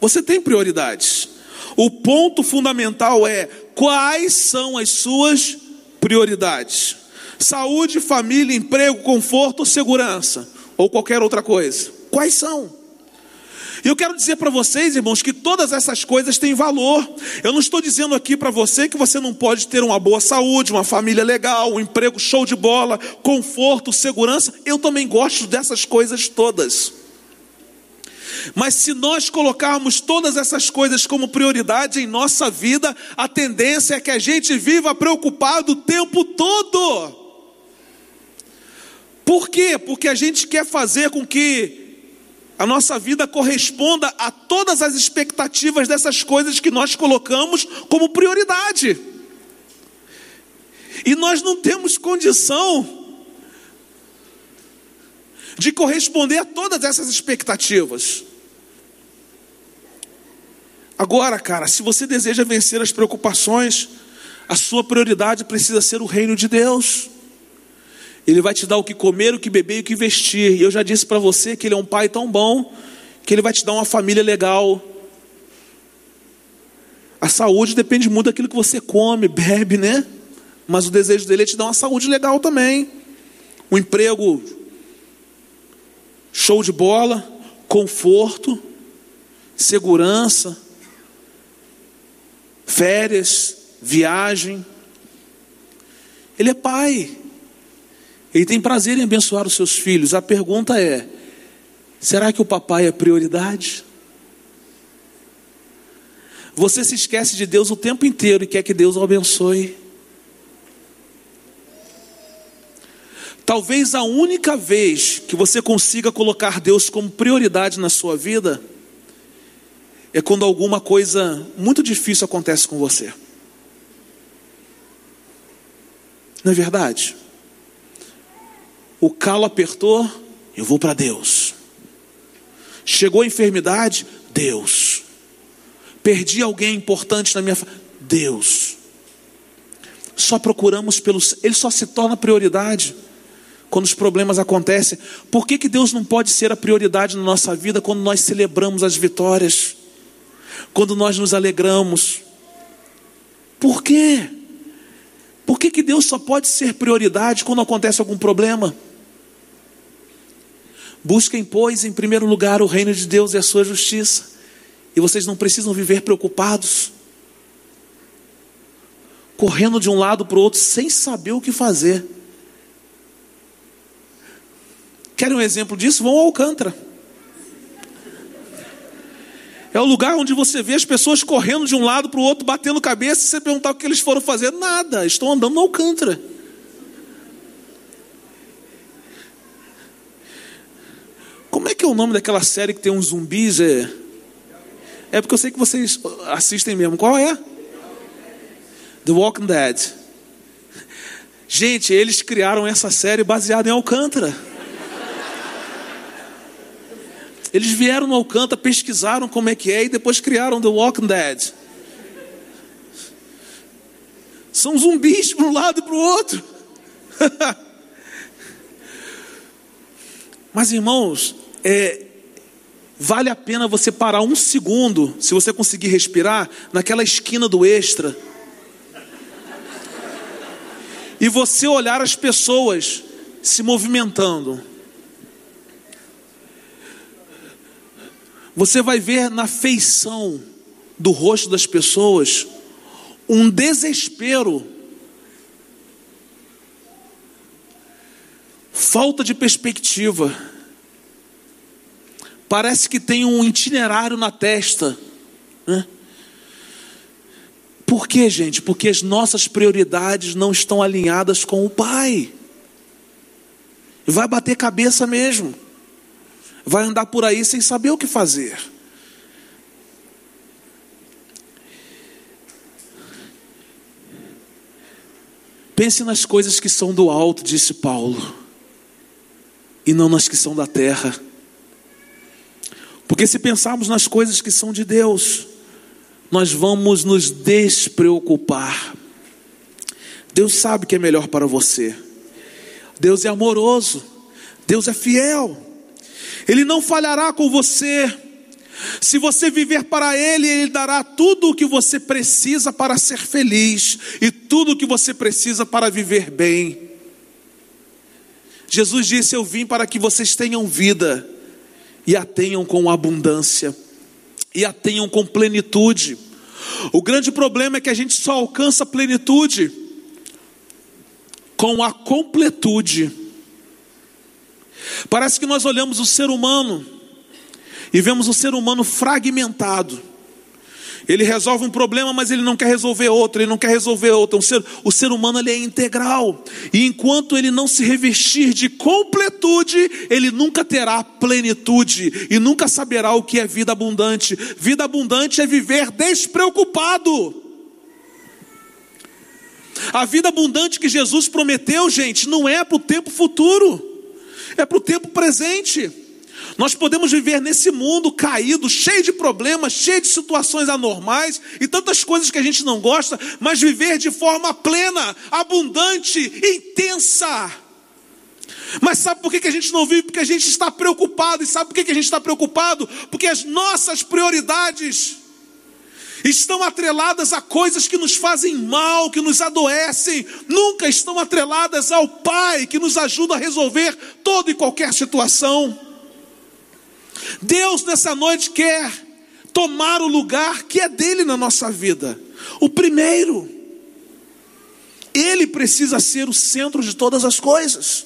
você tem prioridades. O ponto fundamental é: quais são as suas prioridades? Saúde, família, emprego, conforto, segurança, ou qualquer outra coisa. Quais são? E eu quero dizer para vocês, irmãos, que todas essas coisas têm valor. Eu não estou dizendo aqui para você que você não pode ter uma boa saúde, uma família legal, um emprego show de bola, conforto, segurança. Eu também gosto dessas coisas todas. Mas se nós colocarmos todas essas coisas como prioridade em nossa vida, a tendência é que a gente viva preocupado o tempo todo. Por quê? Porque a gente quer fazer com que a nossa vida corresponda a todas as expectativas dessas coisas que nós colocamos como prioridade. E nós não temos condição de corresponder a todas essas expectativas. Agora, cara, se você deseja vencer as preocupações, a sua prioridade precisa ser o reino de Deus. Ele vai te dar o que comer, o que beber e o que vestir. E eu já disse para você que Ele é um Pai tão bom que Ele vai te dar uma família legal. A saúde depende muito daquilo que você come, bebe, né? Mas o desejo dele é te dar uma saúde legal também. Um emprego show de bola, conforto, segurança, férias, viagem. Ele é Pai. Ele tem prazer em abençoar os seus filhos. A pergunta é: será que o papai é prioridade? Você se esquece de Deus o tempo inteiro e quer que Deus o abençoe. Talvez a única vez que você consiga colocar Deus como prioridade na sua vida é quando alguma coisa muito difícil acontece com você. Não é verdade? O calo apertou, eu vou para Deus. Chegou a enfermidade, Deus. Perdi alguém importante na minha família, Deus. Só procuramos pelos... Ele só se torna prioridade quando os problemas acontecem. Por que Deus não pode ser a prioridade na nossa vida quando nós celebramos as vitórias? Quando nós nos alegramos? Por quê? Por que Deus só pode ser prioridade quando acontece algum problema? Busquem, pois, em primeiro lugar o reino de Deus e a sua justiça, e vocês não precisam viver preocupados, correndo de um lado para o outro, sem saber o que fazer. Querem um exemplo disso? Vão ao Alcântara. É o lugar onde você vê as pessoas correndo de um lado para o outro, batendo cabeça, e você perguntar o que eles foram fazer. Nada, estão andando no Alcântara. Como é que é o nome daquela série que tem uns zumbis? É porque eu sei que vocês assistem mesmo. Qual é? The Walking Dead. Gente, eles criaram essa série baseada em Alcântara. Eles vieram no Alcântara, pesquisaram como é que é e depois criaram The Walking Dead. São zumbis para um lado e para o outro. Mas, irmãos, vale a pena você parar um segundo, se você conseguir respirar, naquela esquina do Extra. E você olhar as pessoas se movimentando. Você vai ver na feição do rosto das pessoas um desespero, falta de perspectiva. Parece que tem um itinerário na testa, né? Por quê, gente? Porque as nossas prioridades não estão alinhadas com o Pai. Vai bater cabeça mesmo. Vai andar por aí sem saber o que fazer. Pense nas coisas que são do alto, disse Paulo, e não nas que são da terra. Porque se pensarmos nas coisas que são de Deus, nós vamos nos despreocupar. Deus sabe o que é melhor para você. Deus é amoroso. Deus é fiel. Ele não falhará com você. Se você viver para Ele, Ele dará tudo o que você precisa para ser feliz e tudo o que você precisa para viver bem. Jesus disse: eu vim para que vocês tenham vida e a tenham com abundância e a tenham com plenitude. O grande problema é que a gente só alcança plenitude com a completude. Parece que nós olhamos o ser humano e vemos o ser humano fragmentado. Ele resolve um problema, mas ele não quer resolver outro, ele não quer resolver outro. O ser humano, ele é integral. E enquanto ele não se revestir de completude, ele nunca terá plenitude e nunca saberá o que é vida abundante. Vida abundante é viver despreocupado. A vida abundante que Jesus prometeu, gente, não é para o tempo futuro, é para o tempo presente. Nós podemos viver nesse mundo caído, cheio de problemas, cheio de situações anormais e tantas coisas que a gente não gosta, mas viver de forma plena, abundante, intensa. Mas sabe por que a gente não vive? Porque a gente está preocupado. E sabe por que a gente está preocupado? Porque as nossas prioridades estão atreladas a coisas que nos fazem mal, que nos adoecem. Nunca estão atreladas ao Pai, que nos ajuda a resolver toda e qualquer situação. Deus nessa noite quer tomar o lugar que é dele na nossa vida. O primeiro. Ele precisa ser o centro de todas as coisas.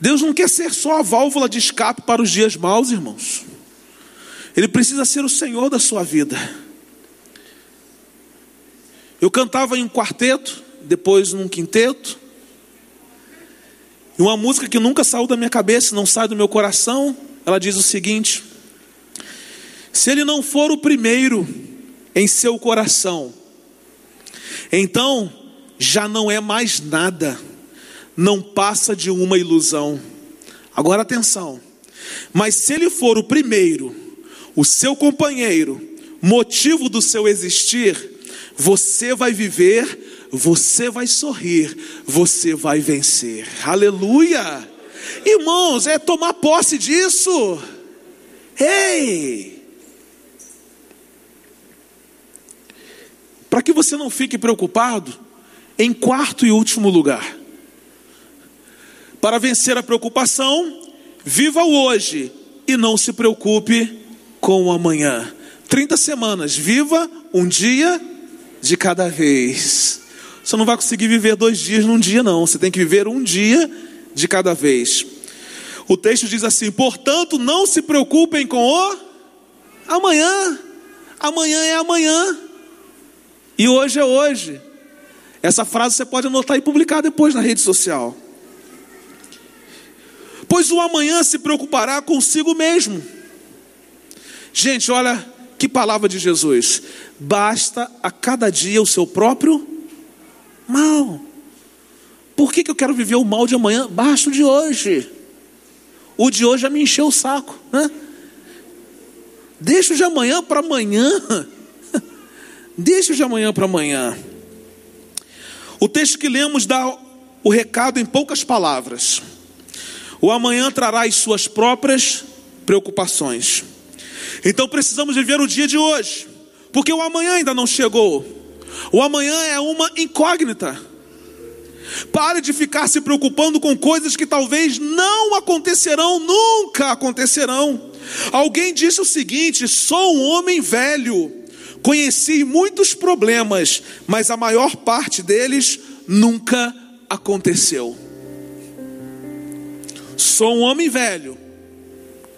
Deus não quer ser só a válvula de escape para os dias maus, irmãos. Ele precisa ser o Senhor da sua vida. Eu cantava em um quarteto, depois num quinteto. E uma música que nunca saiu da minha cabeça, não sai do meu coração, ela diz o seguinte: se ele não for o primeiro em seu coração, então já não é mais nada, não passa de uma ilusão. Agora atenção, mas se ele for o primeiro, o seu companheiro, motivo do seu existir, você vai viver, você vai sorrir, você vai vencer. Aleluia! Irmãos, é tomar posse disso. Ei! Para que você não fique preocupado, em quarto e último lugar, para vencer a preocupação, viva o hoje e não se preocupe com o amanhã. 30 semanas, viva um dia de cada vez. Você não vai conseguir viver 2 dias num dia, não. Você tem que viver um dia de cada vez. O texto diz assim: portanto, não se preocupem com o amanhã. Amanhã é amanhã e hoje é hoje. Essa frase você pode anotar e publicar depois na rede social. Pois o amanhã se preocupará consigo mesmo. Gente, olha que palavra de Jesus: basta a cada dia o seu próprio mal. Por que eu quero viver o mal de amanhã? Basta o de hoje. O de hoje já me encheu o saco, né? Deixa o de amanhã para amanhã. Deixa o de amanhã para amanhã. O texto que lemos dá o recado em poucas palavras. O amanhã trará as suas próprias preocupações. Então precisamos viver o dia de hoje, porque o amanhã ainda não chegou. O amanhã é uma incógnita. Pare de ficar se preocupando com coisas que talvez não acontecerão, nunca acontecerão. Alguém disse o seguinte: sou um homem velho, conheci muitos problemas, mas a maior parte deles nunca aconteceu. Sou um homem velho.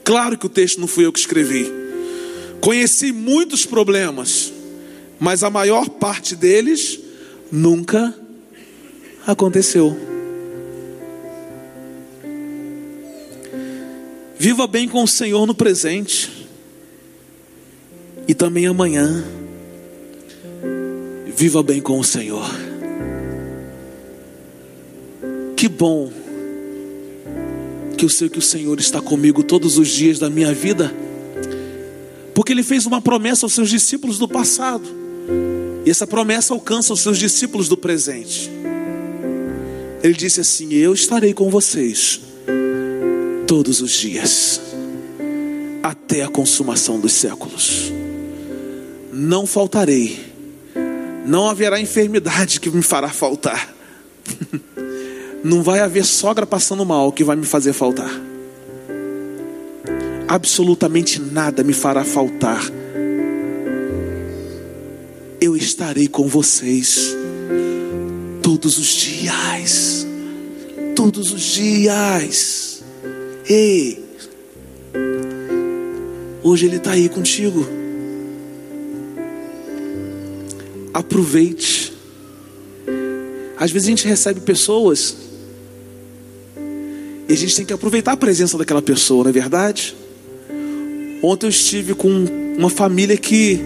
Claro que o texto não fui eu que escrevi. Conheci muitos problemas, mas a maior parte deles nunca aconteceu. Viva bem com o Senhor no presente e também amanhã. Viva bem com o Senhor. Que bom que eu sei que o Senhor está comigo todos os dias da minha vida, porque Ele fez uma promessa aos seus discípulos do passado, e essa promessa alcança os seus discípulos do presente. Ele disse assim: eu estarei com vocês todos os dias, até a consumação dos séculos. Não faltarei, não haverá enfermidade que me fará faltar. Não vai haver sogra passando mal que vai me fazer faltar. Absolutamente nada me fará faltar. Eu estarei com vocês todos os dias. Todos os dias. Ei, hoje Ele está aí contigo. Aproveite. Às vezes a gente recebe pessoas e a gente tem que aproveitar a presença daquela pessoa, não é verdade? Ontem eu estive com uma família que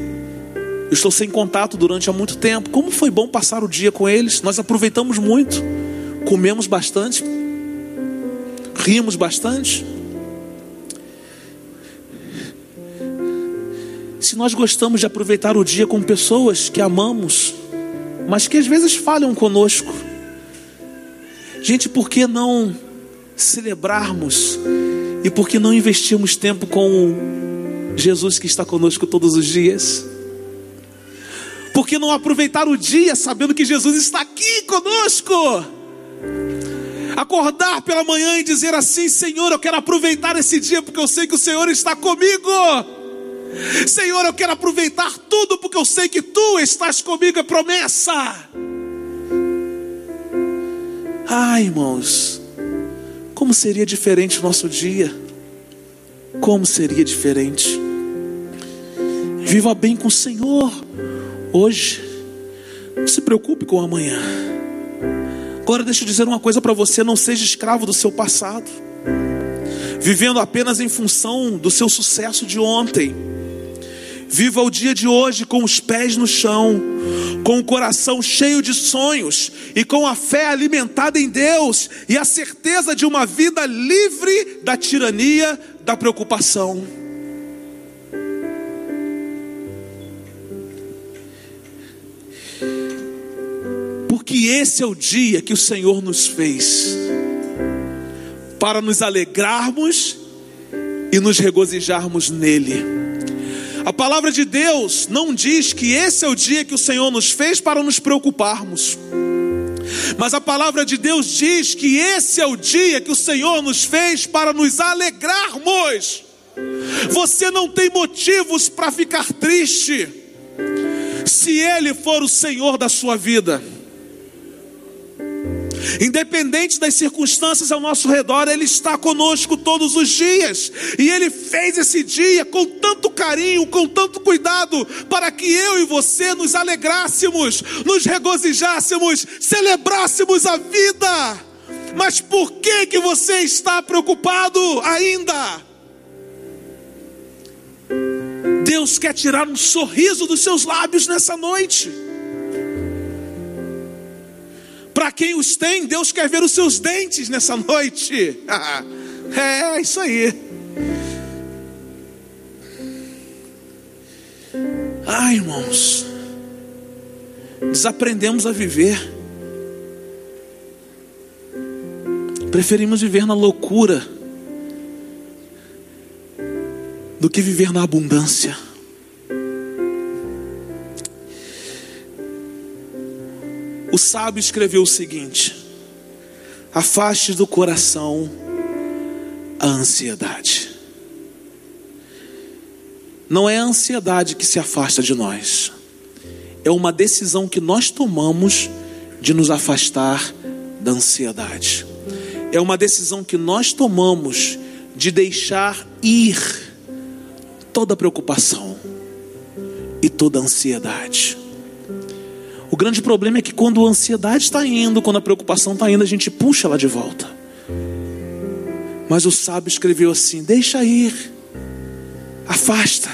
eu estou sem contato durante há muito tempo. Como foi bom passar o dia com eles. Nós aproveitamos muito. Comemos bastante. Rimos bastante. Se nós gostamos de aproveitar o dia com pessoas que amamos, mas que às vezes falham conosco, gente, por que não celebrarmos e por que não investirmos tempo com Jesus que está conosco todos os dias? Por que não aproveitar o dia sabendo que Jesus está aqui conosco? Acordar pela manhã e dizer assim: Senhor, eu quero aproveitar esse dia porque eu sei que o Senhor está comigo. Senhor, eu quero aproveitar tudo porque eu sei que Tu estás comigo, é promessa. Ai, irmãos, como seria diferente o nosso dia? Como seria diferente? Viva bem com o Senhor hoje. Não se preocupe com o amanhã. Agora deixa eu dizer uma coisa para você: não seja escravo do seu passado, vivendo apenas em função do seu sucesso de ontem. Viva o dia de hoje com os pés no chão, com o coração cheio de sonhos e com a fé alimentada em Deus e a certeza de uma vida livre da tirania, da preocupação. Porque esse é o dia que o Senhor nos fez, para nos alegrarmos e nos regozijarmos nele. A palavra de Deus não diz que esse é o dia que o Senhor nos fez para nos preocuparmos. Mas a palavra de Deus diz que esse é o dia que o Senhor nos fez para nos alegrarmos. Você não tem motivos para ficar triste, se Ele for o Senhor da sua vida. Independente das circunstâncias ao nosso redor, Ele está conosco todos os dias. E Ele fez esse dia com tanto carinho, com tanto cuidado, para que eu e você nos alegrássemos, nos regozijássemos, celebrássemos a vida. Mas por que que você está preocupado ainda? Deus quer tirar um sorriso dos seus lábios nessa noite. Para quem os tem, Deus quer ver os seus dentes nessa noite. É isso aí. Ai, irmãos, desaprendemos a viver. Preferimos viver na loucura do que viver na abundância. O sábio escreveu o seguinte: afaste do coração a ansiedade. Não é a ansiedade que se afasta de nós, é uma decisão que nós tomamos de nos afastar da ansiedade. É uma decisão que nós tomamos de deixar ir toda preocupação e toda ansiedade. O grande problema é que quando a ansiedade está indo, quando a preocupação está indo, a gente puxa ela de volta. Mas o sábio escreveu assim: deixa ir, afasta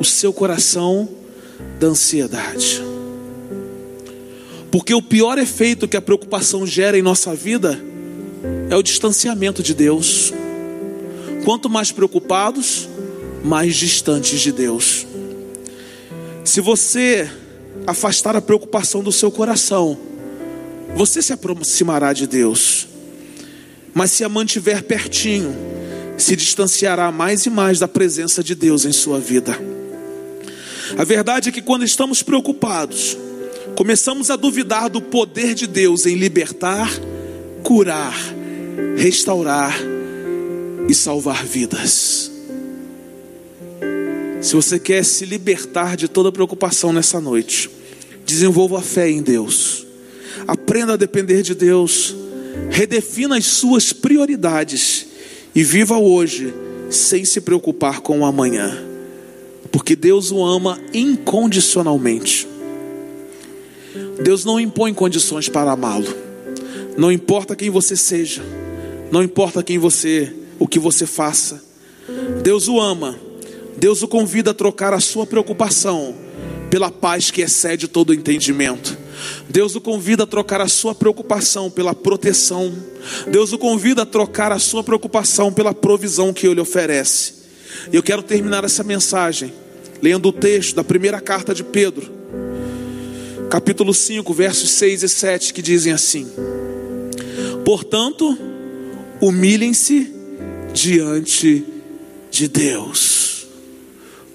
o seu coração da ansiedade. Porque o pior efeito que a preocupação gera em nossa vida é o distanciamento de Deus. Quanto mais preocupados, mais distantes de Deus. Se você afastar a preocupação do seu coração, você se aproximará de Deus. Mas se a mantiver pertinho, se distanciará mais e mais da presença de Deus em sua vida. A verdade é que quando estamos preocupados, começamos a duvidar do poder de Deus em libertar, curar, restaurar e salvar vidas. Se você quer se libertar de toda preocupação nessa noite, desenvolva a fé em Deus. Aprenda a depender de Deus. Redefina as suas prioridades e viva hoje sem se preocupar com o amanhã, porque Deus o ama incondicionalmente. Deus não impõe condições para amá-lo. Não importa quem você seja, não importa o que você faça, Deus o ama. Deus o convida a trocar a sua preocupação pela paz que excede todo o entendimento. Deus o convida a trocar a sua preocupação pela proteção. Deus o convida a trocar a sua preocupação pela provisão que Ele oferece. E eu quero terminar essa mensagem lendo o texto da primeira carta de Pedro, capítulo 5, versos 6 e 7, que dizem assim: portanto, humilhem-se diante de Deus.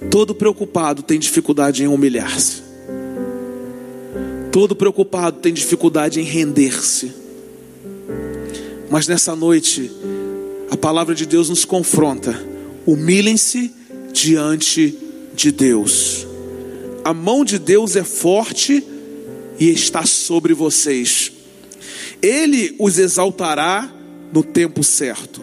Todo preocupado tem dificuldade em humilhar-se. Todo preocupado tem dificuldade em render-se. Mas nessa noite, a palavra de Deus nos confronta. Humilhem-se diante de Deus. A mão de Deus é forte e está sobre vocês. Ele os exaltará no tempo certo.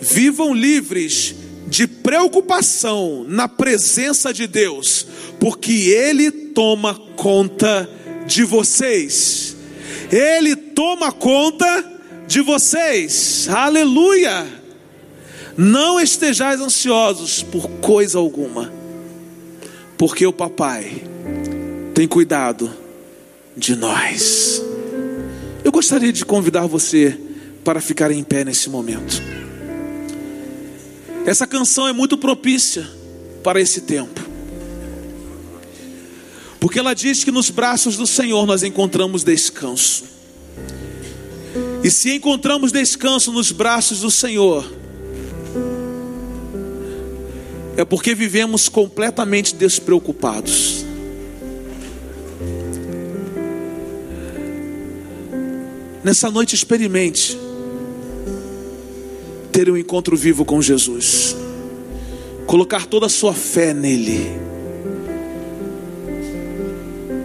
Vivam livres de preocupação na presença de Deus, porque Ele toma conta de vocês. Ele toma conta de vocês. Aleluia! Não estejais ansiosos por coisa alguma, porque o papai tem cuidado de nós. Eu gostaria de convidar você para ficar em pé nesse momento. Essa canção é muito propícia para esse tempo, porque ela diz que nos braços do Senhor nós encontramos descanso. E se encontramos descanso nos braços do Senhor, é porque vivemos completamente despreocupados. Nessa noite, experimente ter um encontro vivo com Jesus. Colocar toda a sua fé nele.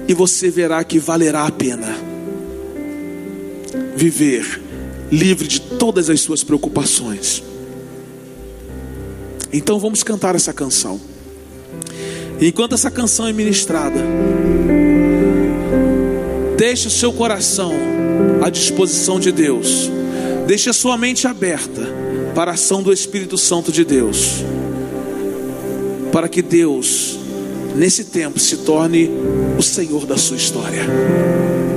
E você verá que valerá a pena viver livre de todas as suas preocupações. Então vamos cantar essa canção. E enquanto essa canção é ministrada, deixe o seu coração à disposição de Deus. Deixe a sua mente aberta para a ação do Espírito Santo de Deus, para que Deus, nesse tempo, se torne o Senhor da sua história.